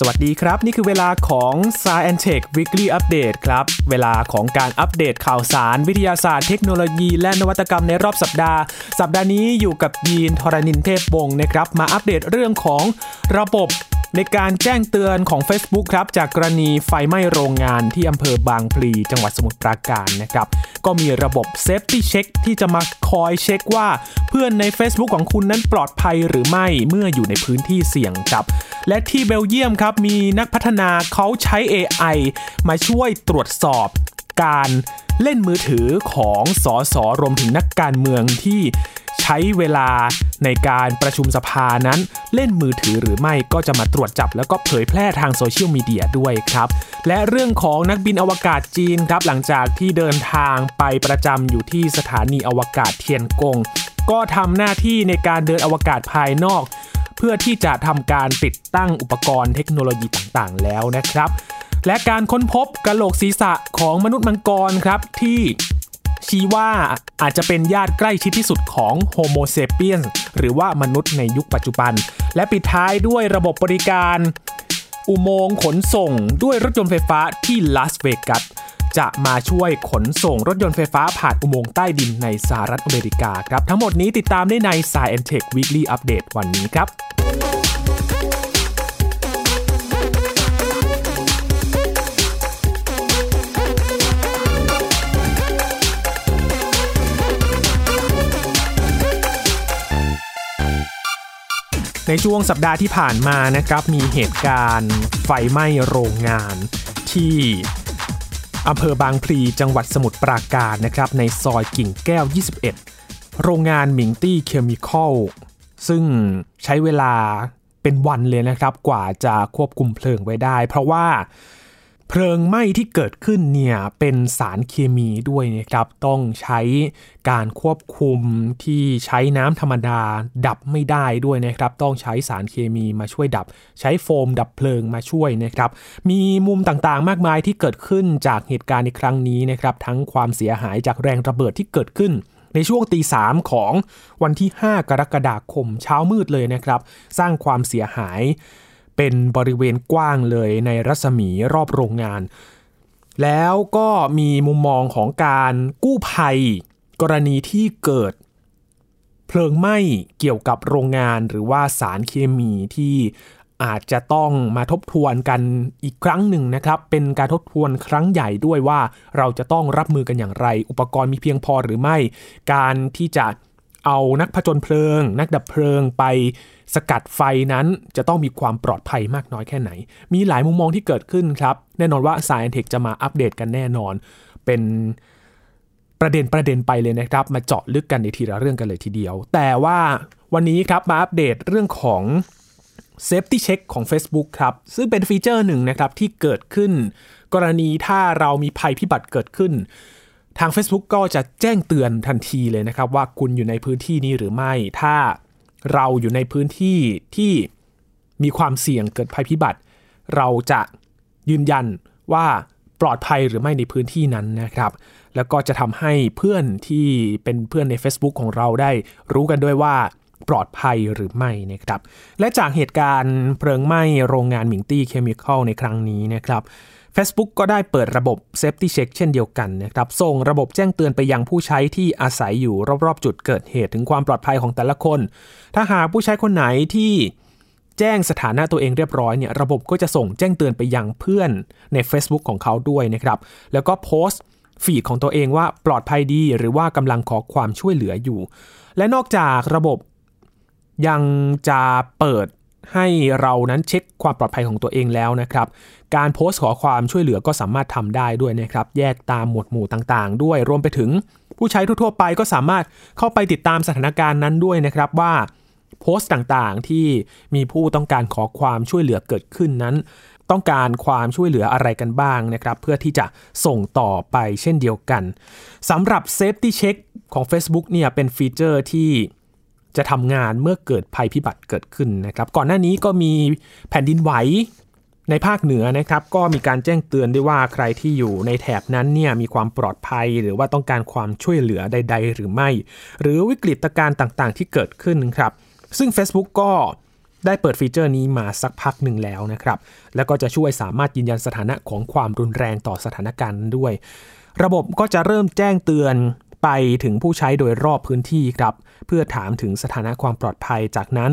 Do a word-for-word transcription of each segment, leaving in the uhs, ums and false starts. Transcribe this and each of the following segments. สวัสดีครับนี่คือเวลาของ Science Tech Weekly Update ครับเวลาของการอัปเดตข่าวสารวิทยาศาสตร์เทคโนโลยีและนวัตกรรมในรอบสัปดาห์สัปดาห์นี้อยู่กับยีนทรณินเทพวงศ์นะครับมาอัปเดตเรื่องของระบบในการแจ้งเตือนของ Facebook ครับจากกรณีไฟไหม้โรงงานที่อำเภอบางพลีจังหวัดสมุทรปราการนะครับก็มีระบบ Safety Check ที่จะมาคอยเช็คว่าเพื่อนใน Facebook ของคุณนั้นปลอดภัยหรือไม่เมื่ออยู่ในพื้นที่เสี่ยงครับและที่เบลเยียมครับมีนักพัฒนาเขาใช้ เอ ไอ มาช่วยตรวจสอบการเล่นมือถือของสสรวมถึงนักการเมืองที่ใช้เวลาในการประชุมสภานั้นเล่นมือถือหรือไม่ก็จะมาตรวจจับแล้วก็เผยแพร่ทางโซเชียลมีเดียด้วยครับและเรื่องของนักบินอวกาศจีนครับหลังจากที่เดินทางไปประจำอยู่ที่สถานีอวกาศเทียนกงก็ทำหน้าที่ในการเดินอวกาศภายนอกเพื่อที่จะทำการติดตั้งอุปกรณ์เทคโนโลยีต่างๆแล้วนะครับและการค้นพบกะโหลกศีรษะของมนุษย์มังกรครับที่ชี้ว่าอาจจะเป็นญาติใกล้ชิดที่สุดของโฮโมเซเปียนหรือว่ามนุษย์ในยุคปัจจุบันและปิดท้ายด้วยระบบบริการอุโมงค์ขนส่งด้วยรถยนต์ไฟฟ้าที่ลาสเวกัสจะมาช่วยขนส่งรถยนต์ไฟฟ้าผ่านอุโมงค์ใต้ดินในสหรัฐอเมริกาครับทั้งหมดนี้ติดตามได้ใน Science Tech Weekly Update วันนี้ครับในช่วงสัปดาห์ที่ผ่านมานะครับมีเหตุการณ์ไฟไหม้โรงงานที่อำเภอบางพลีจังหวัดสมุทรปราการนะครับในซอยกิ่งแก้วยี่สิบเอ็ดโรงงานหมิงตี้เคมีคอลซึ่งใช้เวลาเป็นวันเลยนะครับกว่าจะควบคุมเพลิงไว้ได้เพราะว่าเพลิงไหม้ที่เกิดขึ้นเนี่ยเป็นสารเคมีด้วยนะครับต้องใช้การควบคุมที่ใช้น้ำธรรมดาดับไม่ได้ด้วยนะครับต้องใช้สารเคมีมาช่วยดับใช้โฟมดับเพลิงมาช่วยนะครับมีมุมต่างๆมากมายที่เกิดขึ้นจากเหตุการณ์ในครั้งนี้นะครับทั้งความเสียหายจากแรงระเบิดที่เกิดขึ้นในช่วงตีสามของวันที่ห้ากรกฎาคมเช้ามืดเลยนะครับสร้างความเสียหายเป็นบริเวณกว้างเลยในรัศมีรอบโรงงานแล้วก็มีมุมมองของการกู้ภัยกรณีที่เกิดเพลิงไหม้เกี่ยวกับโรงงานหรือว่าสารเคมีที่อาจจะต้องมาทบทวนกันอีกครั้งหนึ่งนะครับเป็นการทบทวนครั้งใหญ่ด้วยว่าเราจะต้องรับมือกันอย่างไรอุปกรณ์มีเพียงพอหรือไม่การที่จะเอานักผจญเพลิงนักดับเพลิงไปสกัดไฟนั้นจะต้องมีความปลอดภัยมากน้อยแค่ไหนมีหลายมุมมองที่เกิดขึ้นครับแน่นอนว่า Science Tech จะมาอัปเดตกันแน่นอนเป็นประเด็นประเด็นไปเลยนะครับมาเจาะลึกกันในทีละเรื่องกันเลยทีเดียวแต่ว่าวันนี้ครับมาอัปเดตเรื่องของ Safety Check ของ Facebook ครับซึ่งเป็นฟีเจอร์หนึ่งนะครับที่เกิดขึ้นกรณีถ้าเรามีภัยพิบัติเกิดขึ้นทาง Facebook ก็จะแจ้งเตือนทันทีเลยนะครับว่าคุณอยู่ในพื้นที่นี้หรือไม่ถ้าเราอยู่ในพื้นที่ที่มีความเสี่ยงเกิดภัยพิบัติเราจะยืนยันว่าปลอดภัยหรือไม่ในพื้นที่นั้นนะครับแล้วก็จะทำให้เพื่อนที่เป็นเพื่อนใน Facebook ของเราได้รู้กันด้วยว่าปลอดภัยหรือไม่นะครับและจากเหตุการณ์เพลิงไหม้โรงงานหมิงตี้เคมีคอลในครั้งนี้นะครับFacebook ก็ได้เปิดระบบ Safety Check เช่นเดียวกันนะครับส่งระบบแจ้งเตือนไปยังผู้ใช้ที่อาศัยอยู่รอบๆจุดเกิดเหตุถึงความปลอดภัยของแต่ละคนถ้าหากผู้ใช้คนไหนที่แจ้งสถานะตัวเองเรียบร้อยเนี่ยระบบก็จะส่งแจ้งเตือนไปยังเพื่อนใน Facebook ของเขาด้วยนะครับแล้วก็โพสต์ฟีดของตัวเองว่าปลอดภัยดีหรือว่ากำลังขอความช่วยเหลืออยู่และนอกจากระบบยังจะเปิดให้เรานั้นเช็คความปลอดภัยของตัวเองแล้วนะครับการโพสต์ขอความช่วยเหลือก็สามารถทำได้ด้วยนะครับแยกตามหมวดหมู่ต่างๆด้วยรวมไปถึงผู้ใช้ทั่วๆไปก็สามารถเข้าไปติดตามสถานการณ์นั้นด้วยนะครับว่าโพสต์ต่างๆที่มีผู้ต้องการขอความช่วยเหลือเกิดขึ้นนั้นต้องการความช่วยเหลืออะไรกันบ้างนะครับเพื่อที่จะส่งต่อไปเช่นเดียวกันสำหรับ Safety Check ของ Facebook เนี่ยเป็นฟีเจอร์ที่จะทำงานเมื่อเกิดภัยพิบัติเกิดขึ้นนะครับก่อนหน้านี้ก็มีแผ่นดินไหวในภาคเหนือนะครับก็มีการแจ้งเตือนด้วยว่าใครที่อยู่ในแถบนั้นเนี่ยมีความปลอดภัยหรือว่าต้องการความช่วยเหลือใดๆหรือไม่หรือวิกฤตการณ์ต่างๆที่เกิดขึ้นครับซึ่ง Facebook ก็ ได้เปิดฟีเจอร์นี้มาสักพักหนึ่งแล้วนะครับแล้วก็จะช่วยสามารถยืนยันสถานะของความรุนแรงต่อสถานการณ์ด้วยระบบก็จะเริ่มแจ้งเตือนไปถึงผู้ใช้โดยรอบพื้นที่ครับเพื่อถามถึงสถานะความปลอดภัยจากนั้น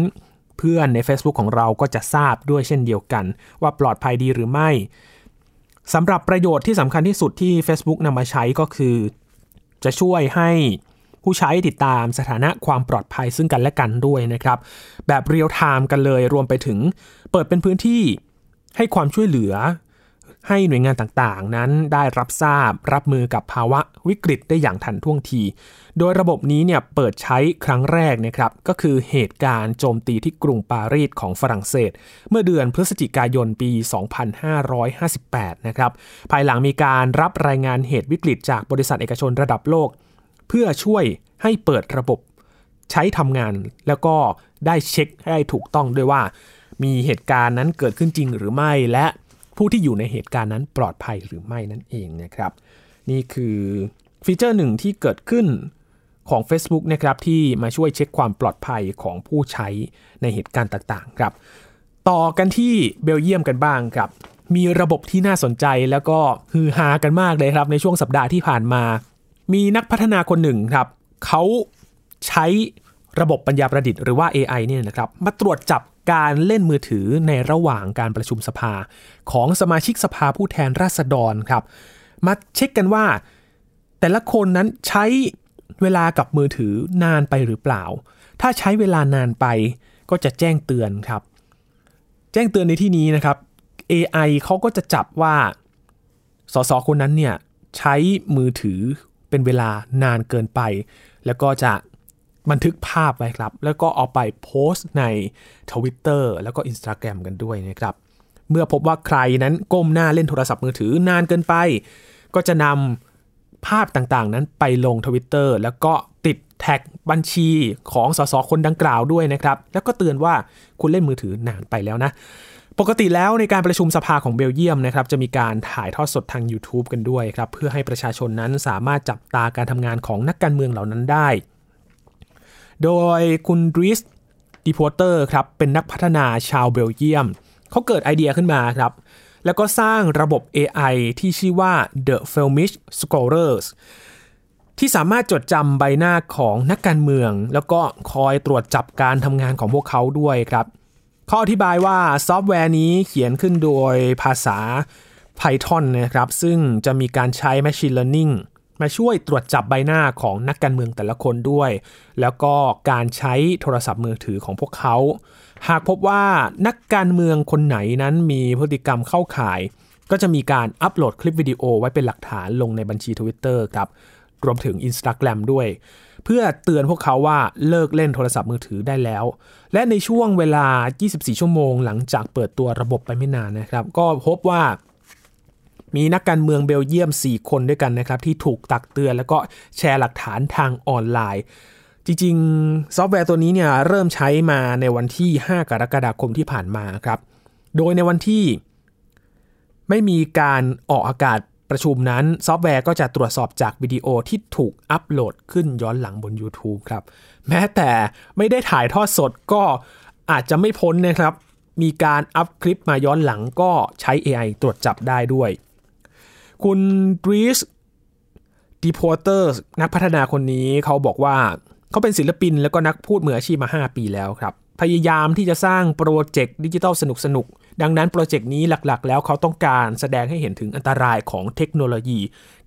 เพื่อนใน Facebook ของเราก็จะทราบด้วยเช่นเดียวกันว่าปลอดภัยดีหรือไม่สำหรับประโยชน์ที่สำคัญที่สุดที่ Facebook นำมาใช้ก็คือจะช่วยให้ผู้ใช้ติดตามสถานะความปลอดภัยซึ่งกันและกันด้วยนะครับแบบเรียลไทม์กันเลยรวมไปถึงเปิดเป็นพื้นที่ให้ความช่วยเหลือให้หน่วยงานต่างๆนั้นได้รับทราบรับมือกับภาวะวิกฤตได้อย่างทันท่วงทีโดยระบบนี้เนี่ยเปิดใช้ครั้งแรกนะครับก็คือเหตุการณ์โจมตีที่กรุงปารีสของฝรั่งเศสเมื่อเดือนพฤศจิกายนปีสองพันห้าร้อยห้าสิบแปดนะครับภายหลังมีการรับรายงานเหตุวิกฤตจากบริษัทเอกชนระดับโลกเพื่อช่วยให้เปิดระบบใช้ทำงานแล้วก็ได้เช็คให้ถูกต้องด้วยว่ามีเหตุการณ์นั้นเกิดขึ้นจริงหรือไม่และผู้ที่อยู่ในเหตุการณ์นั้นปลอดภัยหรือไม่นั่นเองนะครับนี่คือฟีเจอร์หนึ่งที่เกิดขึ้นของ Facebook นะครับที่มาช่วยเช็คความปลอดภัยของผู้ใช้ในเหตุการณ์ต่างๆครับต่อกันที่เบลเยียมกันบ้างครับมีระบบที่น่าสนใจแล้วก็ฮือฮากันมากเลยครับในช่วงสัปดาห์ที่ผ่านมามีนักพัฒนาคนหนึ่งครับเขาใช้ระบบปัญญาประดิษฐ์หรือว่า เอ ไอ เนี่ยนะครับมาตรวจจับการเล่นมือถือในระหว่างการประชุมสภาของสมาชิกสภาผู้แทนราษฎรครับมาเช็คกันว่าแต่ละคนนั้นใช้เวลากับมือถือนานไปหรือเปล่าถ้าใช้เวลานานไปก็จะแจ้งเตือนครับแจ้งเตือนในที่นี้นะครับ เอ ไอ เขาก็จะจับว่าสสคนนั้นเนี่ยใช้มือถือเป็นเวลานานเกินไปแล้วก็จะบันทึกภาพไว้ครับแล้วก็เอาไปโพสต์ใน Twitter แล้วก็ Instagram กันด้วยนะครับเมื่อพบว่าใครนั้นก้มหน้าเล่นโทรศัพท์มือถือนานเกินไปก็จะนำภาพต่างๆนั้นไปลง Twitter แล้วก็ติดแท็กบัญชีของสสคนดังกล่าวด้วยนะครับแล้วก็เตือนว่าคุณเล่นมือถือนานไปแล้วนะปกติแล้วในการประชุมสภาของเบลเยียมนะครับจะมีการถ่ายทอดสดทาง YouTube กันด้วยครับเพื่อให้ประชาชนนั้นสามารถจับตาการทำงานของนักการเมืองเหล่านั้นได้โดยคุณดริสดิพอเตอร์ครับเป็นนักพัฒนาชาวเบลเยียมเขาเกิดไอเดียขึ้นมาครับแล้วก็สร้างระบบ เอ ไอ ที่ชื่อว่า The Flemish Scorers ที่สามารถจดจำใบหน้าของนักการเมืองแล้วก็คอยตรวจจับการทำงานของพวกเขาด้วยครับเขาอธิบายว่าซอฟต์แวร์นี้เขียนขึ้นโดยภาษา Python นะครับซึ่งจะมีการใช้ Machine Learningมาช่วยตรวจจับใบหน้าของนักการเมืองแต่ละคนด้วยแล้วก็การใช้โทรศัพท์มือถือของพวกเขาหากพบว่านักการเมืองคนไหนนั้นมีพฤติกรรมเข้าข่ายก็จะมีการอัปโหลดคลิปวิดีโอไว้เป็นหลักฐานลงในบัญชี Twitter ครับรวมถึง Instagram ด้วยเพื่อเตือนพวกเขาว่าเลิกเล่นโทรศัพท์มือถือได้แล้วและในช่วงเวลายี่สิบสี่ชั่วโมงหลังจากเปิดตัวระบบไปไม่นานนะครับก็พบว่ามีนักการเมืองเบลเยียมสี่คนด้วยกันนะครับที่ถูกตักเตือนแล้วก็แชร์หลักฐานทางออนไลน์จริงๆซอฟต์แวร์ตัวนี้เนี่ยเริ่มใช้มาในวันที่ห้ากรกฎาคมที่ผ่านมาครับโดยในวันที่ไม่มีการออกอากาศประชุมนั้นซอฟต์แวร์ก็จะตรวจสอบจากวิดีโอที่ถูกอัปโหลดขึ้นย้อนหลังบน YouTube ครับแม้แต่ไม่ได้ถ่ายทอดสดก็อาจจะไม่พ้นนะครับมีการอัปคลิปมาย้อนหลังก็ใช้ เอ ไอ ตรวจจับได้ด้วยคุณดริสดิพอเตอร์นักพัฒนาคนนี้เขาบอกว่าเขาเป็นศิลปินแล้วก็นักพูดมืออาชีพมาห้าปีแล้วครับพยายามที่จะสร้างโปรเจกต์ดิจิทัลสนุกๆดังนั้นโปรเจกต์นี้หลักๆแล้วเขาต้องการแสดงให้เห็นถึงอันตรายของเทคโนโลยี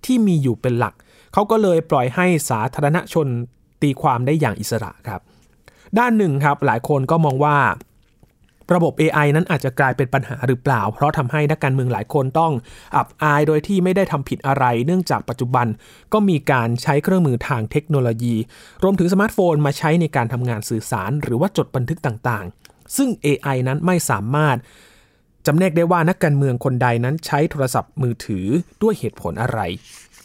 ที่มีอยู่เป็นหลักเขาก็เลยปล่อยให้สาธารณชนตีความได้อย่างอิสระครับด้านหนึ่งครับหลายคนก็มองว่าระบบ เอ ไอ นั้นอาจจะกลายเป็นปัญหาหรือเปล่าเพราะทำให้นักการเมืองหลายคนต้องอับอายโดยที่ไม่ได้ทำผิดอะไรเนื่องจากปัจจุบันก็มีการใช้เครื่องมือทางเทคโนโลยีรวมถึงสมาร์ทโฟนมาใช้ในการทำงานสื่อสารหรือว่าจดบันทึกต่างๆซึ่ง เอ ไอ นั้นไม่สามารถจำแนกได้ว่านักการเมืองคนใดนั้นใช้โทรศัพท์มือถือด้วยเหตุผลอะไร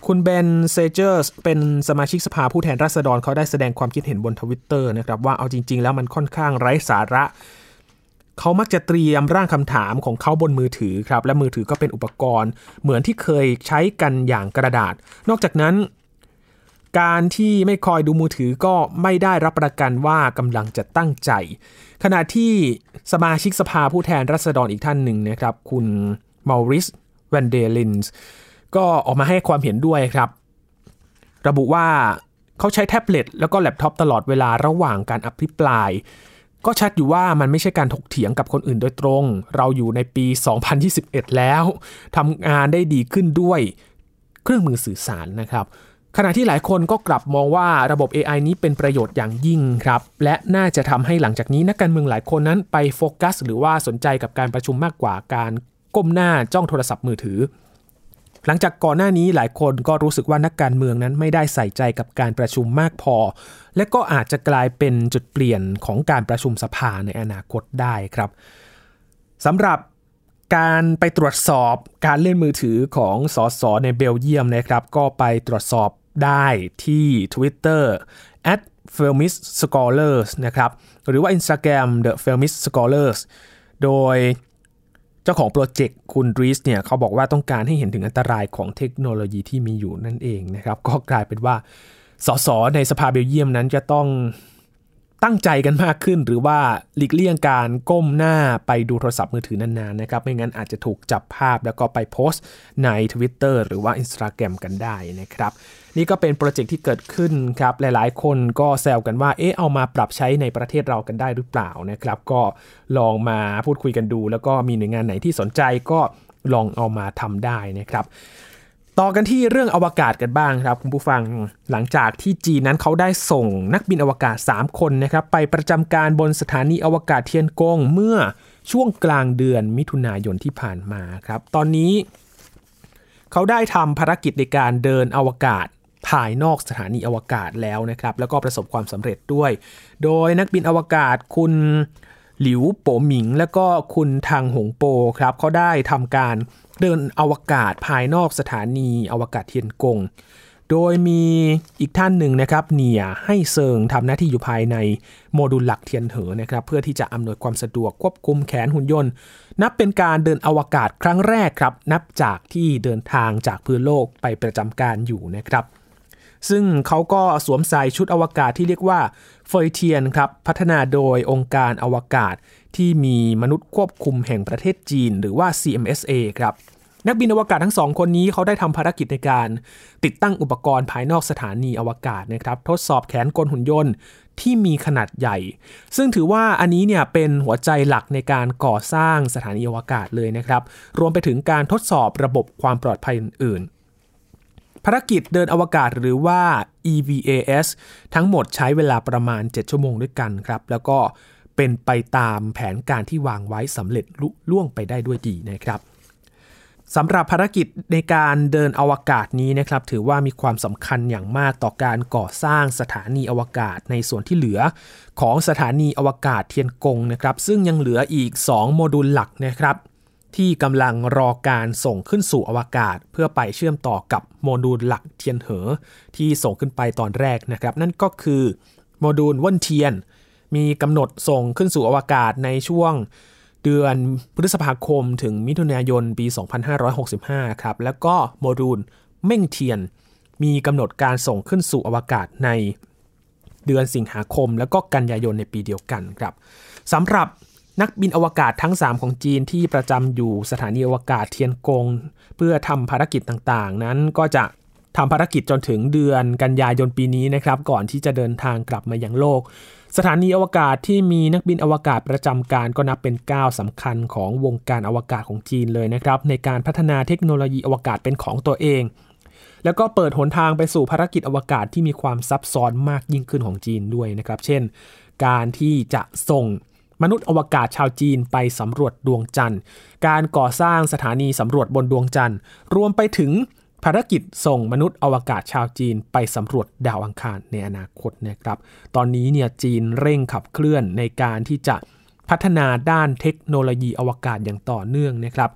คุณเบนเซเจอร์สเป็นสมาชิกสภาผู้แทนราษฎรเขาได้แสดงความคิดเห็นบน Twitter นะครับว่าเอาจริงๆแล้วมันค่อนข้างไร้สาระเขามักจะเตรียมร่างคำถามของเขาบนมือถือครับและมือถือก็เป็นอุปกรณ์เหมือนที่เคยใช้กันอย่างกระดาษนอกจากนั้นการที่ไม่คอยดูมือถือก็ไม่ได้รับประกันว่ากำลังจะตั้งใจขณะที่ สมาชิกสภาผู้แทนราษฎรอีกท่านหนึ่งนะครับคุณมาริสแวนเดลินส์ก็ออกมาให้ความเห็นด้วยครับระบุว่าเขาใช้แท็บเล็ตแล้วก็แล็ปท็อปตลอดเวลาระหว่างการอภิปรายก็ชัดอยู่ว่ามันไม่ใช่การถกเถียงกับคนอื่นโดยตรงเราอยู่ในปีสองพันยี่สิบเอ็ดแล้วทำงานได้ดีขึ้นด้วยเครื่องมือสื่อสารนะครับขณะที่หลายคนก็กลับมองว่าระบบ เอ ไอ นี้เป็นประโยชน์อย่างยิ่งครับและน่าจะทำให้หลังจากนี้นักการเมืองหลายคนนั้นไปโฟกัสหรือว่าสนใจกับการประชุมมากกว่าการก้มหน้าจ้องโทรศัพท์มือถือหลังจากก่อนหน้านี้หลายคนก็รู้สึกว่านักการเมืองนั้นไม่ได้ใส่ใจกับการประชุมมากพอและก็อาจจะกลายเป็นจุดเปลี่ยนของการประชุมสภาในอนาคตได้ครับสำหรับการไปตรวจสอบการเล่นมือถือของสสในเบลเยียมนะครับก็ไปตรวจสอบได้ที่ Twitter at flemish scorers นะครับหรือว่า Instagram The Flemish Scorers โดยเจ้าของโปรเจกต์คุณดรีสเนี่ยเขาบอกว่าต้องการให้เห็นถึงอันตรายของเทคโนโลยีที่มีอยู่นั่นเองนะครับก็กลายเป็นว่าสสในสภาเบลเยียมนั้นจะต้องตั้งใจกันมากขึ้นหรือว่าหลีกเลี่ยงการก้มหน้าไปดูโทรศัพท์มือถือนานๆนะครับไม่งั้นอาจจะถูกจับภาพแล้วก็ไปโพสต์ใน Twitter หรือว่า Instagram กันได้นะครับนี่ก็เป็นโปรเจกต์ที่เกิดขึ้นครับหลายๆคนก็แซวกันว่าเอ๊ะเอามาปรับใช้ในประเทศเรากันได้หรือเปล่านะครับก็ลองมาพูดคุยกันดูแล้วก็มีหน่วยงานไหนที่สนใจก็ลองเอามาทำได้นะครับต่อกันที่เรื่องอวกาศกันบ้างครับคุณผู้ฟังหลังจากที่จีนนั้นเขาได้ส่งนักบินอวกาศสามคนนะครับไปประจำการบนสถานีอวกาศเทียนกงเมื่อช่วงกลางเดือนมิถุนายนที่ผ่านมาครับตอนนี้เขาได้ทำภารกิจในการเดินอวกาศภายนอกสถานีอวกาศแล้วนะครับแล้วก็ประสบความสำเร็จด้วยโดยนักบินอวกาศคุณหลิวโปหมิงและก็คุณทางหงโปครับเขาได้ทำการเดินอวกาศภายนอกสถานีอวกาศเทียนกงโดยมีอีกท่านหนึ่งนะครับเนี่ยให้เซิงทำหน้าที่อยู่ภายในโมดูลหลักเทียนเหอนะครับเพื่อที่จะอำนวยความสะดวกควบคุมแขนหุ่นยนต์นับเป็นการเดินอวกาศครั้งแรกครับนับจากที่เดินทางจากพื้นโลกไปประจำการอยู่นะครับซึ่งเขาก็สวมใส่ชุดอวกาศที่เรียกว่าเฟยเทียนครับพัฒนาโดยองค์การอวกาศที่มีมนุษย์ควบคุมแห่งประเทศจีนหรือว่า ซี เอ็ม เอส เอ ครับนักบินอวกาศทั้งสองคนนี้เขาได้ทำภารกิจในการติดตั้งอุปกรณ์ภายนอกสถานีอวกาศนะครับทดสอบแขนกลหุ่นยนต์ที่มีขนาดใหญ่ซึ่งถือว่าอันนี้เนี่ยเป็นหัวใจหลักในการก่อสร้างสถานีอวกาศเลยนะครับรวมไปถึงการทดสอบระบบความปลอดภัยอื่นภารกิจเดินอวกาศหรือว่า อี วี เอ เอส ทั้งหมดใช้เวลาประมาณเจ็ดชั่วโมงด้วยกันครับแล้วก็เป็นไปตามแผนการที่วางไว้สำเร็จลุล่วงไปได้ด้วยดีนะครับสำหรับภารกิจในการเดินอวกาศนี้นะครับถือว่ามีความสำคัญอย่างมากต่อการก่อสร้างสถานีอวกาศในส่วนที่เหลือของสถานีอวกาศเทียนกงนะครับซึ่งยังเหลืออีกสองโมดูลหลักนะครับที่กำลังรอการส่งขึ้นสู่อวกาศเพื่อไปเชื่อมต่อกับโมดูลหลักเทียนเหอที่ส่งขึ้นไปตอนแรกนะครับนั่นก็คือโมดูลว่นเทียนมีกำหนดส่งขึ้นสู่อวกาศในช่วงเดือนพฤษภาคมถึงมิถุนายนปีสองพันห้าร้อยหกสิบห้าครับแล้วก็โมดูลเม่งเทียนมีกำหนดการส่งขึ้นสู่อวกาศในเดือนสิงหาคมแล้วก็กันยายนในปีเดียวกันครับสำหรับนักบินอวกาศทั้งสามของจีนที่ประจำอยู่สถานีอวกาศเทียนกงเพื่อทำภารกิจต่างๆนั้นก็จะทำภารกิจจนถึงเดือนกันยายนปีนี้นะครับก่อนที่จะเดินทางกลับมายังโลกสถานีอวกาศที่มีนักบินอวกาศประจำการก็นับเป็นก้าวสำคัญของวงการอวกาศของจีนเลยนะครับในการพัฒนาเทคโนโลยีอวกาศเป็นของตัวเองแล้วก็เปิดหนทางไปสู่ภารกิจอวกาศที่มีความซับซ้อนมากยิ่งขึ้นของจีนด้วยนะครับเช่นการที่จะส่งมนุษย์อวกาศชาวจีนไปสำรวจดวงจันทร์การก่อสร้างสถานีสำรวจบนดวงจันทร์รวมไปถึงภารกิจส่งมนุษย์อวกาศชาวจีนไปสำรวจดาวอังคารในอนาคตนะครับตอนนี้เนี่ยจีนเร่งขับเคลื่อนในการที่จะพัฒนาด้านเทคโนโลยีอวกาศอย่างต่อเนื่องนะครับ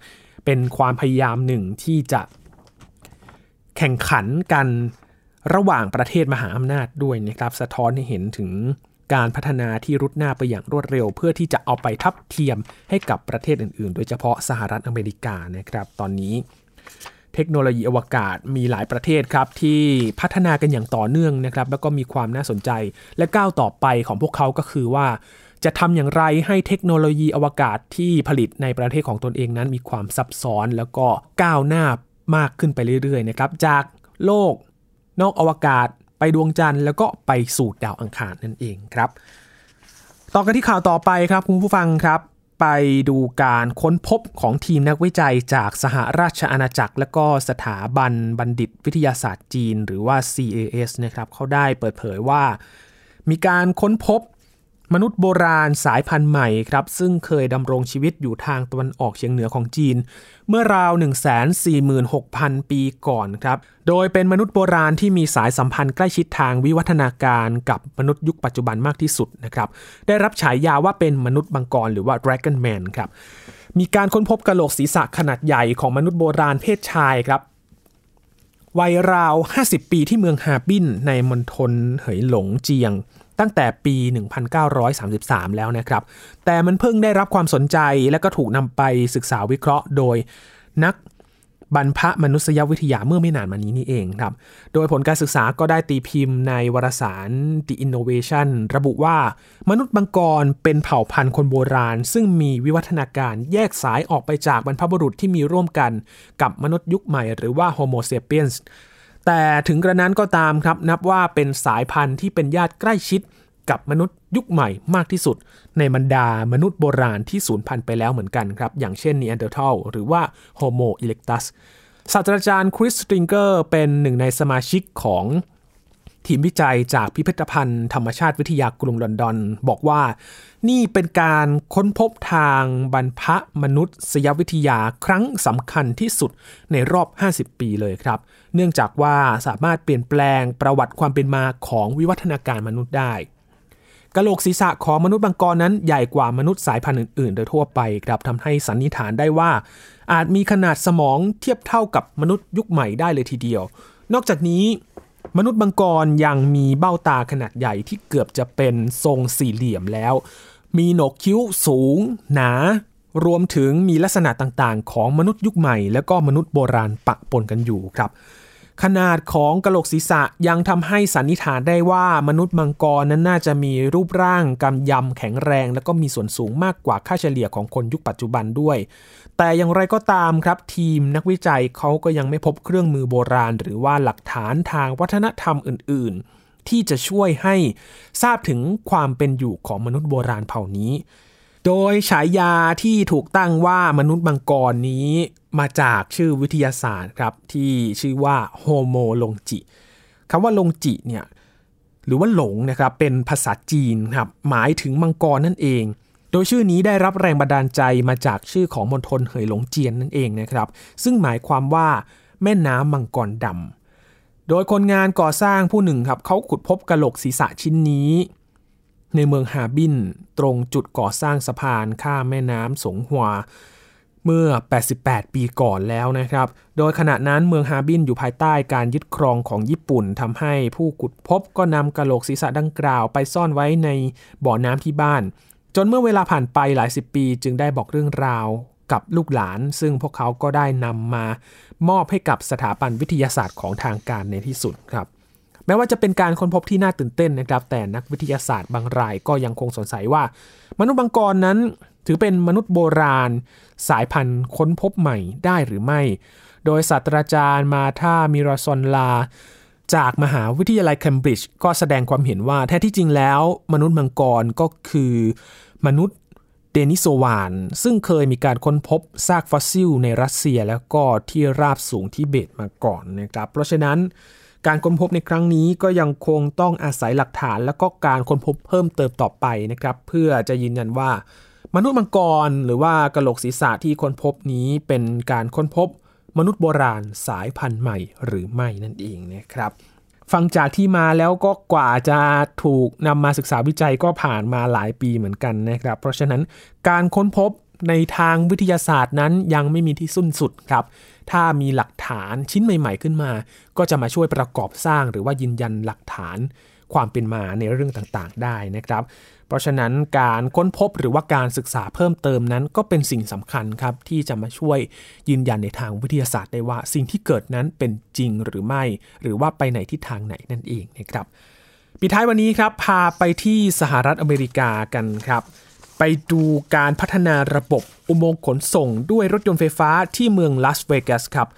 เป็นความพยายามหนึ่งที่จะแข่งขันกันระหว่างประเทศมหาอำนาจด้วยนะครับสะท้อนให้เห็นถึงการพัฒนาที่รุดหน้าไปอย่างรวดเร็วเพื่อที่จะเอาไปทับเทียมให้กับประเทศอื่นๆโดยเฉพาะสหรัฐอเมริกานะครับตอนนี้เทคโนโลยีอวกาศมีหลายประเทศครับที่พัฒนากันอย่างต่อเนื่องนะครับแล้วก็มีความน่าสนใจและก้าวต่อไปของพวกเขาก็คือว่า จะทำอย่างไรให้เทคโนโลยีอวกาศที่ผลิตในประเทศของตนเองนั้นมีความซับซ้อนแล้วก็ก้าวหน้ามากขึ้นไปเรื่อยๆนะครับจากโลกนอกอวกาศไปดวงจันทร์แล้วก็ไปสู่ดาวอังคารนั่นเองครับต่อกันที่ข่าวต่อไปครับคุณผู้ฟังครับไปดูการค้นพบของทีมนักวิจัยจากสหราชอาณาจักรและก็สถาบันบัณฑิตวิทยาศาสตร์จีนหรือว่า ซี เอ เอส นะครับเขาได้เปิดเผยว่ามีการค้นพบมนุษย์โบราณสายพันธุ์ใหม่ครับซึ่งเคยดำรงชีวิตอยู่ทางตะวันออกเฉียงเหนือของจีนเมื่อราว หนึ่งแสนสี่หมื่นหกพัน ปีก่อนครับโดยเป็นมนุษย์โบราณที่มีสายสัมพันธ์ใกล้ชิดทางวิวัฒนาการกับมนุษย์ยุคปัจจุบันมากที่สุดนะครับได้รับฉายาว่าเป็นมนุษย์มังกรหรือว่า Dragon Man ครับมีการค้นพบกะโหลกศีรษะขนาดใหญ่ของมนุษย์โบราณเพศชายครับวัยราวห้าสิบปีที่เมืองฮาร์บินในมณฑลเหยหลงเจียงตั้งแต่ปี หนึ่งพันเก้าร้อยสามสิบสาม แล้วนะครับแต่มันเพิ่งได้รับความสนใจและก็ถูกนำไปศึกษาวิเคราะห์โดยนักบรรพมนุษยวิทยาเมื่อไม่นานมานี้นี่เองครับโดยผลการศึกษาก็ได้ตีพิมพ์ในวารสาร The Innovation ระบุว่ามนุษย์มังกรเป็นเผ่าพันธุ์คนโบราณซึ่งมีวิวัฒนาการแยกสายออกไปจากบรรพบุรุษที่มีร่วมกันกับมนุษย์ยุคใหม่หรือว่า Homo sapiensแต่ถึงกระนั้นก็ตามครับนับว่าเป็นสายพันธุ์ที่เป็นญาติใกล้ชิดกับมนุษย์ยุคใหม่มากที่สุดในบรรดามนุษย์โบราณที่สูญพันธุ์ไปแล้วเหมือนกันครับอย่างเช่น Neanderthal หรือว่า Homo erectus ศาสตราจารย์คริสติงเกอร์เป็นหนึ่งในสมาชิกของทีมวิจัยจากพิพิธภัณฑ์ธรรมชาติวิทยากรุงลอนดอนบอกว่านี่เป็นการค้นพบทางบรรพมนุษยวิทยาครั้งสำคัญที่สุดในรอบห้าสิบปีเลยครับเนื่องจากว่าสามารถเปลี่ยนแปลงประวัติความเป็นมาของวิวัฒนาการมนุษย์ได้กะโหลกศีรษะของมนุษย์มังกรนั้นใหญ่กว่ามนุษย์สายพันธุ์อื่นๆโดยทั่วไปครับทำให้สันนิษฐานได้ว่าอาจมีขนาดสมองเทียบเท่ากับมนุษย์ยุคใหม่ได้เลยทีเดียวนอกจากนี้มนุษย์มังกรยังมีเบ้าตาขนาดใหญ่ที่เกือบจะเป็นทรงสี่เหลี่ยมแล้วมีโหนกคิ้วสูงหนารวมถึงมีลักษณะต่างๆของมนุษย์ยุคใหม่และก็มนุษย์โบราณปะปนกันอยู่ครับขนาดของกะโหลกศีรษะยังทำให้สันนิษฐานได้ว่ามนุษย์มังกรนั้นน่าจะมีรูปร่างกำยำแข็งแรงและก็มีส่วนสูงมากกว่าค่าเฉลี่ยของคนยุคปัจจุบันด้วยแต่อย่างไรก็ตามครับทีมนักวิจัยเขาก็ยังไม่พบเครื่องมือโบราณหรือว่าหลักฐานทางวัฒนธรรมอื่นๆที่จะช่วยให้ทราบถึงความเป็นอยู่ของมนุษย์โบราณเผ่านี้โดยฉายาที่ถูกตั้งว่ามนุษย์มังกรนี้มาจากชื่อวิทยาศาสตร์ครับที่ชื่อว่าโฮโมลงจิคำว่าลงจิเนี่ยหรือว่าหลงนะครับเป็นภาษาจีนครับหมายถึงมังกรนั่นเองโดยชื่อนี้ได้รับแรงบันดาลใจมาจากชื่อของมณฑลเหยหลงเจียนนั่นเองนะครับซึ่งหมายความว่าแม่น้ำมังกรดำโดยคนงานก่อสร้างผู้หนึ่งครับเขาขุดพบกะโหลกศีรษะชิ้นนี้ในเมืองฮาร์บินตรงจุดก่อสร้างสะพานข้ามแม่น้ำสงหวาเมื่อแปดสิบแปดปีก่อนแล้วนะครับโดยขณะนั้นเมืองฮาร์บินอยู่ภายใต้การยึดครองของญี่ปุ่นทำให้ผู้ขุดพบก็นำกะโหลกศีรษะดังกล่าวไปซ่อนไว้ในบ่อน้ำที่บ้านจนเมื่อเวลาผ่านไปหลายสิบปีจึงได้บอกเรื่องราวกับลูกหลานซึ่งพวกเขาก็ได้นำมามอบให้กับสถาบันวิทยาศาสตร์ของทางการในที่สุดครับแม้ว่าจะเป็นการค้นพบที่น่าตื่นเต้นนะครับแต่นักวิทยาศาสตร์บางรายก็ยังคงสงสัยว่ามนุษย์มังกรนั้นถือเป็นมนุษย์โบราณสายพันธุ์ค้นพบใหม่ได้หรือไม่โดยศาสตราจารย์มาธามิราซอนลาจากมหาวิทยาลัย Cambridge ก็แสดงความเห็นว่าแท้ที่จริงแล้วมนุษย์มังกรก็คือมนุษย์เดนิโซวานซึ่งเคยมีการค้นพบซากฟอสซิลในรัสเซียแล้วก็ที่ราบสูงทิเบตมาก่อนนะครับเพราะฉะนั้นการค้นพบในครั้งนี้ก็ยังคงต้องอาศัยหลักฐานและก็การค้นพบเพิ่มเติมต่อไปนะครับเพื่อจะยืนยันว่ามนุษย์มังกรหรือว่ากะโหลกศีรษะที่ค้นพบนี้เป็นการค้นพบมนุษย์โบราณสายพันธุ์ใหม่หรือไม่นั่นเองนะครับฟังจากที่มาแล้วก็กว่าจะถูกนำมาศึกษาวิจัยก็ผ่านมาหลายปีเหมือนกันนะครับเพราะฉะนั้นการค้นพบในทางวิทยาศาสตร์นั้นยังไม่มีที่สิ้นสุดครับถ้ามีหลักฐานชิ้นใหม่ๆขึ้นมาก็จะมาช่วยประกอบสร้างหรือว่ายืนยันหลักฐานความเป็นมาในเรื่องต่างๆได้นะครับเพราะฉะนั้นการค้นพบหรือว่าการศึกษาเพิ่มเติมนั้นก็เป็นสิ่งสำคัญครับที่จะมาช่วยยืนยันในทางวิทยาศาสตร์ได้ว่าสิ่งที่เกิดนั้นเป็นจริงหรือไม่หรือว่าไปในทิศทางไหนนั่นเองนะครับ ปิดท้ายวันนี้ครับพาไปที่สหรัฐอเมริกากันครับไปดูการพัฒนาระบบอุโมงค์ขนส่งด้วยรถยนต์ไฟฟ้าที่เมืองลาสเวกัสครับ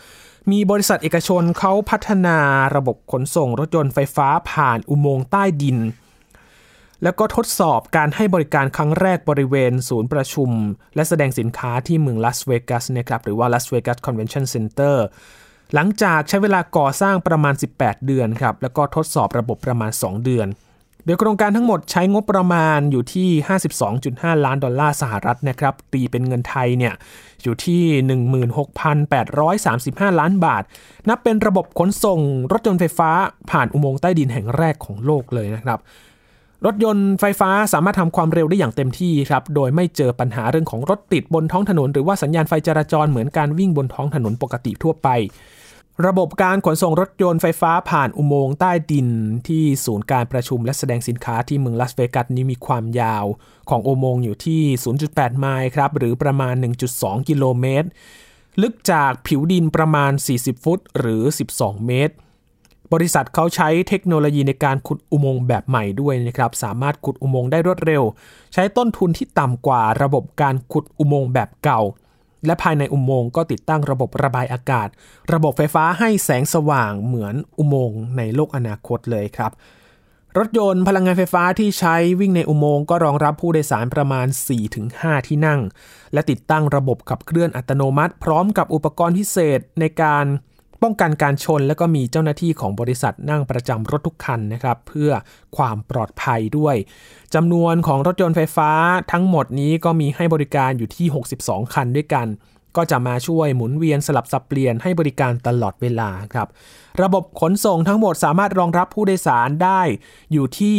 มีบริษัทเอกชนเขาพัฒนาระบบขนส่งรถยนต์ไฟฟ้าผ่านอุโมงค์ใต้ดินแล้วก็ทดสอบการให้บริการครั้งแรกบริเวณศูนย์ประชุมและแสดงสินค้าที่เมืองลาสเวกัสนะครับหรือว่า Las Vegas Convention Center หลังจากใช้เวลาก่อสร้างประมาณสิบแปดเดือนครับแล้วก็ทดสอบระบบประมาณสองเดือนโดยโครงการทั้งหมดใช้งบประมาณอยู่ที่ ห้าสิบสองจุดห้าล้านดอลลาร์สหรัฐนะครับตีเป็นเงินไทยเนี่ยอยู่ที่ หนึ่งหมื่นหกพันแปดร้อยสามสิบห้าล้านบาทนับเป็นระบบขนส่งรถยนต์ไฟฟ้าผ่านอุโมงค์ใต้ดินแห่งแรกของโลกเลยนะครับรถยนต์ไฟฟ้าสามารถทำความเร็วได้อย่างเต็มที่ครับโดยไม่เจอปัญหาเรื่องของรถติดบนท้องถนนหรือว่าสัญญาณไฟจราจรเหมือนการวิ่งบนท้องถนนปกติทั่วไประบบการขนส่งรถยนต์ไฟฟ้าผ่านอุโมงค์ใต้ดินที่ศูนย์การประชุมและแสดงสินค้าที่เมืองลาสเวกัสนี้มีความยาวของอุโมงค์อยู่ที่ ศูนย์จุดแปดไมล์ครับหรือประมาณ หนึ่งจุดสองกิโลเมตรลึกจากผิวดินประมาณสี่สิบฟุตหรือสิบสองเมตรบริษัทเขาใช้เทคโนโลยีในการขุดอุโมงค์แบบใหม่ด้วยนะครับสามารถขุดอุโมงค์ได้รวดเร็วใช้ต้นทุนที่ต่ำกว่าระบบการขุดอุโมงค์แบบเก่าและภายในอุโมงค์ก็ติดตั้งระบบระบายอากาศระบบไฟฟ้าให้แสงสว่างเหมือนอุโมงค์ในโลกอนาคตเลยครับรถยนต์พลังงานไฟฟ้าที่ใช้วิ่งในอุโมงค์ก็รองรับผู้โดยสารประมาณ สี่ถึงห้าที่นั่งและติดตั้งระบบขับเคลื่อนอัตโนมัติพร้อมกับอุปกรณ์พิเศษในการป้องกันการชนและก็มีเจ้าหน้าที่ของบริษัทนั่งประจำรถทุกคันนะครับเพื่อความปลอดภัยด้วยจำนวนของรถยนต์ไฟฟ้าทั้งหมดนี้ก็มีให้บริการอยู่ที่หกสิบสองคันด้วยกันก็จะมาช่วยหมุนเวียนสลับสับเปลี่ยนให้บริการตลอดเวลาครับระบบขนส่งทั้งหมดสามารถรองรับผู้โดยสารได้อยู่ที่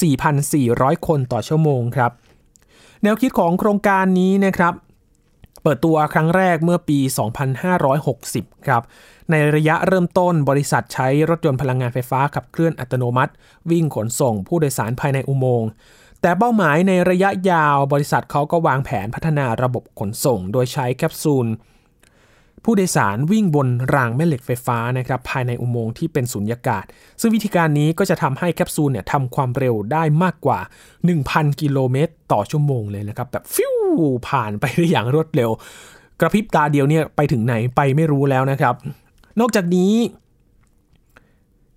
สี่พันสี่ร้อยคนต่อชั่วโมงครับแนวคิดของโครงการนี้นะครับเปิดตัวครั้งแรกเมื่อปีสองพันห้าร้อยหกสิบครับในระยะเริ่มต้นบริษัทใช้รถยนต์พลังงานไฟฟ้าขับเคลื่อนอัตโนมัติวิ่งขนส่งผู้โดยสารภายในอุโมงค์แต่เป้าหมายในระยะยาวบริษัทเขาก็วางแผนพัฒนาระบบขนส่งโดยใช้แคปซูลผู้โดยสารวิ่งบนรางแม่เหล็กไฟฟ้านะครับภายในอุโมงค์ที่เป็นสุญญากาศซึ่งวิธีการนี้ก็จะทำให้แคปซูลเนี่ยทำความเร็วได้มากกว่า หนึ่งพันกิโลเมตรต่อชั่วโมงเลยนะครับแบบฟิวผ่านไปได้อย่างรวดเร็วกระพริบตาเดียวเนี่ยไปถึงไหนไปไม่รู้แล้วนะครับนอกจากนี้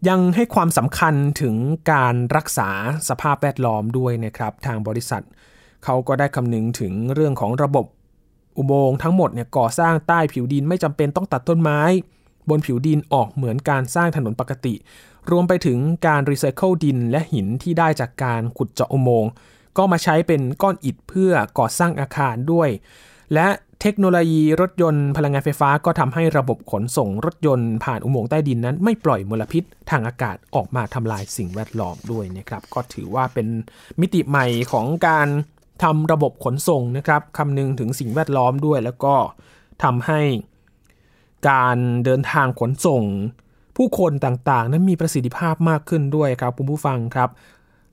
ยังให้ความสำคัญถึงการรักษาสภาพแวดล้อมด้วยนะครับทางบริษัทเขาก็ได้คำนึงถึงเรื่องของระบบอุโมงค์ทั้งหมดเนี่ยก่อสร้างใต้ผิวดินไม่จำเป็นต้องตัดต้นไม้บนผิวดินออกเหมือนการสร้างถนนปกติรวมไปถึงการรีไซเคิลดินและหินที่ได้จากการขุดเจาะอุโมงค์ก็มาใช้เป็นก้อนอิฐเพื่อก่อสร้างอาคารด้วยและเทคโนโลยีรถยนต์พลังงานไฟฟ้าก็ทำให้ระบบขนส่งรถยนต์ผ่านอุโมงค์ใต้ดินนั้นไม่ปล่อยมลพิษทางอากาศออกมาทำลายสิ่งแวดล้อมด้วยนะครับก็ถือว่าเป็นมิติใหม่ของการทำระบบขนส่งนะครับคำนึงถึงสิ่งแวดล้อมด้วยแล้วก็ทำให้การเดินทางขนส่งผู้คนต่างๆนั้นมีประสิทธิภาพมากขึ้นด้วยครับคุณผู้ฟังครับ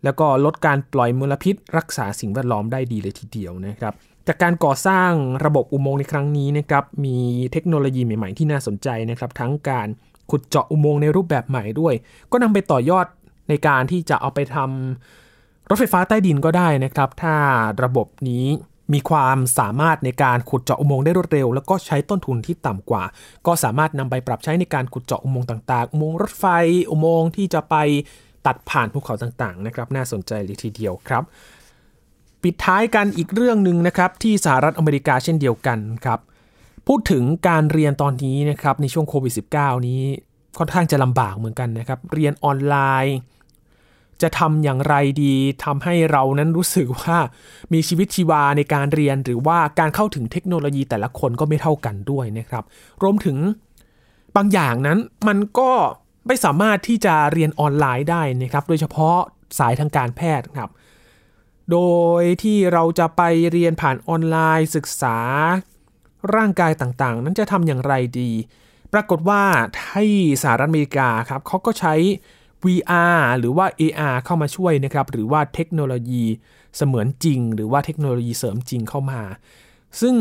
แล้วก็ลดการปล่อยมลพิษรักษาสิ่งแวดล้อมได้ดีเลยทีเดียวนะครับจากการก่อสร้างระบบอุโมงค์ในครั้งนี้นะครับมีเทคโนโลยีใหม่ๆที่น่าสนใจนะครับทั้งการขุดเจาะอุโมงค์ในรูปแบบใหม่ด้วยก็นำไปต่อยอดในการที่จะเอาไปทำรถไฟฟ้าใต้ดินก็ได้นะครับถ้าระบบนี้มีความสามารถในการขุดเจาะอุโมงค์ได้รวดเร็วแล้วก็ใช้ต้นทุนที่ต่ำกว่าก็สามารถนำไปปรับใช้ในการขุดเจาะอุโมงค์ต่างๆอุโมงค์รถไฟอุโมงค์ที่จะไปตัดผ่านภูเขาต่างๆนะครับน่าสนใจเลยทีเดียวครับปิดท้ายกันอีกเรื่องนึงนะครับที่สหรัฐอเมริกาเช่นเดียวกันครับพูดถึงการเรียนตอนนี้นะครับในช่วงโควิด สิบเก้า นี้ค่อนข้างจะลำบากเหมือนกันนะครับเรียนออนไลน์จะทำอย่างไรดีทำให้เรานั้นรู้สึกว่ามีชีวิตชีวาในการเรียนหรือว่าการเข้าถึงเทคโนโลยีแต่ละคนก็ไม่เท่ากันด้วยนะครับรวมถึงบางอย่างนั้นมันก็ไม่สามารถที่จะเรียนออนไลน์ได้นะครับโดยเฉพาะสายทางการแพทย์ครับโดยที่เราจะไปเรียนผ่านออนไลน์ศึกษาร่างกายต่างๆนั้นจะทำอย่างไรดีปรากฏว่าให้สหรัฐอเมริกาครับเขาก็ใช้ วี อาร์ หรือว่า เอ อาร์ เข้ามาช่วยนะครับหรือว่าเทคโนโลยีเสมือนจริงหรือว่าเทคโนโลยีเสริมจริงเข้ามาซึ่ง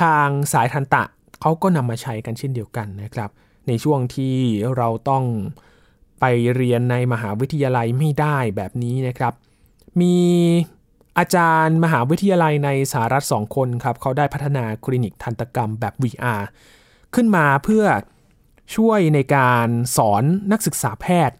ทางสายทันตะเขาก็นำมาใช้กันเช่นเดียวกันนะครับในช่วงที่เราต้องไป ไปเรียนในมหาวิทยาลัยไม่ได้แบบนี้นะครับมีอาจารย์มหาวิทยาลัยในสหรัฐสองคนครับเขาได้พัฒนาคลินิกทันตกรรมแบบ วี อาร์ ขึ้นมาเพื่อช่วยในการสอนนักศึกษาแพทย์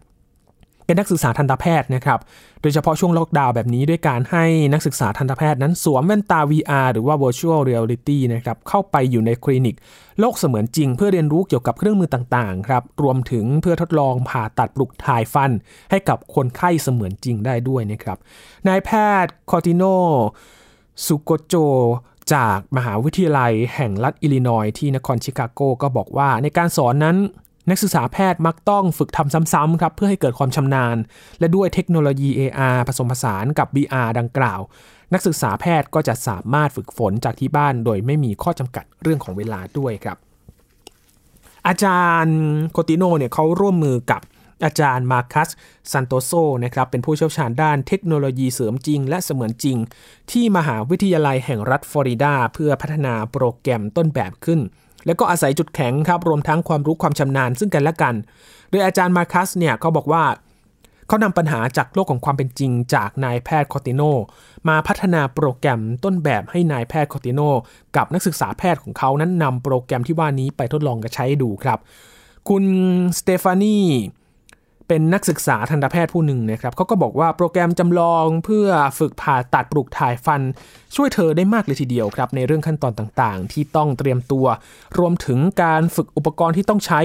เป็นนักศึกษาทันตแพทย์นะครับโดยเฉพาะช่วงล็อกดาวน์แบบนี้ด้วยการให้นักศึกษาทันตแพทย์นั้นสวมแว่นตา วี อาร์ หรือว่า Virtual Reality นะครับเข้าไปอยู่ในคลินิกโลกเสมือนจริงเพื่อเรียนรู้เกี่ยวกับเครื่องมือต่างๆครับรวมถึงเพื่อทดลองผ่าตัดปลุกถ่ายฟันให้กับคนไข้เสมือนจริงได้ด้วยนะครับนายแพทย์คอติโนสุโกโจจากมหาวิทยาลัยแห่งรัฐอิลลินอยส์ที่นครชิคาโกก็บอกว่าในการสอนนั้นนักศึกษาแพทย์มักต้องฝึกทำซ้ำๆครับเพื่อให้เกิดความชำนาญและด้วยเทคโนโลยี เอ อาร์ ผสมผสานกับ วี อาร์ ดังกล่าวนักศึกษาแพทย์ก็จะสามารถฝึกฝนจากที่บ้านโดยไม่มีข้อจำกัดเรื่องของเวลาด้วยครับอาจารย์โคติโนเนี่ยเขาร่วมมือกับอาจารย์มาคัสซันโตโซนะครับเป็นผู้เชี่ยวชาญด้านเทคโนโลยีเสริมจริงและเสมือนจริงที่มหาวิทยาลัยแห่งรัฐฟลอริดาเพื่อพัฒนาโปรแกรมต้นแบบขึ้นแล้วก็อาศัยจุดแข็งครับรวมทั้งความรู้ความชำนาญซึ่งกันและกันโดยอาจารย์มาคัสเนี่ยเขาบอกว่าเขานำปัญหาจากโลกของความเป็นจริงจากนายแพทย์คอติโนมาพัฒนาโปรแกรมต้นแบบให้นายแพทย์คอติโนกับนักศึกษาแพทย์ของเขานั้นนำโปรแกรมที่ว่านี้ไปทดลองกันใช้ดูครับคุณสเตฟานีเป็นนักศึกษาทันตแพทย์ผู้หนึ่งนะครับเขาก็บอกว่าโปรแกรมจำลองเพื่อฝึกผ่าตัดปลูกถ่ายฟันช่วยเธอได้มากเลยทีเดียวครับในเรื่องขั้นตอนต่างๆที่ต้องเตรียมตัวรวมถึงการฝึกอุปกรณ์ที่ต้องใช้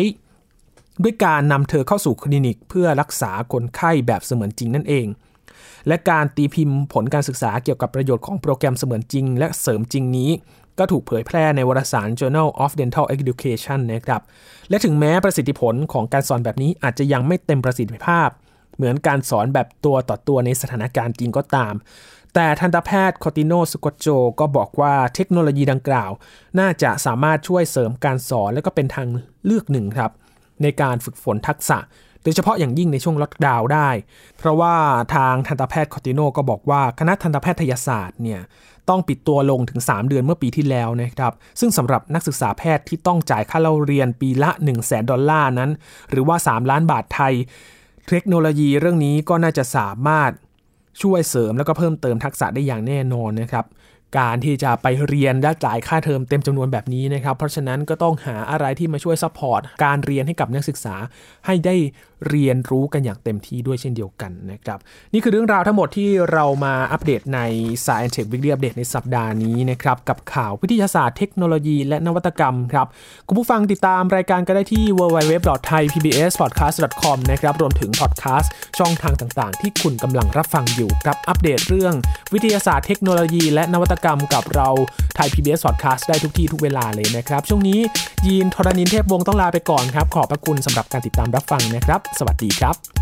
ด้วยการนำเธอเข้าสู่คลินิกเพื่อรักษาคนไข้แบบเสมือนจริงนั่นเองและการตีพิมพ์ผลการศึกษาเกี่ยวกับประโยชน์ของโปรแกรมเสมือนจริงและเสริมจริงนี้ก็ถูกเผยแพร่ในวารสาร Journal of Dental Education นะครับและถึงแม้ประสิทธิผลของการสอนแบบนี้อาจจะยังไม่เต็มประสิทธิภาพเหมือนการสอนแบบตัวต่อตัวในสถานการณ์จริงก็ตามแต่ทันตแพทย์คอติโนสกอตโจก็บอกว่าเทคโนโลยีดังกล่าวน่าจะสามารถช่วยเสริมการสอนและก็เป็นทางเลือกหนึ่งครับในการฝึกฝนทักษะโดยเฉพาะอย่างยิ่งในช่วงล็อกดาวน์ได้เพราะว่าทางทันตแพทย์คอติโนก็บอกว่าคณะทันตแพทยศาสตร์เนี่ยต้องปิดตัวลงถึงสามเดือนเมื่อปีที่แล้วนะครับซึ่งสำหรับนักศึกษาแพทย์ที่ต้องจ่ายค่าเล่าเรียนปีละ หนึ่งแสนดอลลาร์นั้นหรือว่าสามล้านบาทไทยเทคโนโลยีเรื่องนี้ก็น่าจะสามารถช่วยเสริมแล้วก็เพิ่มเติมทักษะได้อย่างแน่นอนนะครับการที่จะไปเรียนและจ่ายค่าเทอมเต็มจำนวนแบบนี้นะครับเพราะฉะนั้นก็ต้องหาอะไรที่มาช่วยซัพพอร์ตการเรียนให้กับนักศึกษาให้ได้เรียนรู้กันอย่างเต็มที่ด้วยเช่นเดียวกันนะครับนี่คือเรื่องราวทั้งหมดที่เรามาอัปเดตใน Science Tech Weekly Update ในสัปดาห์นี้นะครับกับข่าววิทยาศาสตร์เทคโนโลยีและนวัตกรรมครับคุณผู้ฟังติดตามรายการก็ได้ที่ ดับเบิลยู ดับเบิลยู ดับเบิลยู ดอท ไทย พี บี เอส พอดแคสต์ ดอท คอม นะครับรวมถึงพอดแคสต์ช่องทางต่างๆที่คุณกำลังรับฟังอยู่ครับอัปเดตเรื่องวิทยาศาสตร์เทคโนโลยีและนวัตกรรมกับเราไทย พี บี เอส Podcast ได้ทุกที่ทุกเวลาเลยนะครับช่วงนี้ยีนธรณินเทพวงศ์ต้องลาไปก่อนครับขอบพระคุณสำหรับการติดตามรับฟังนะครับสวัสดีครับ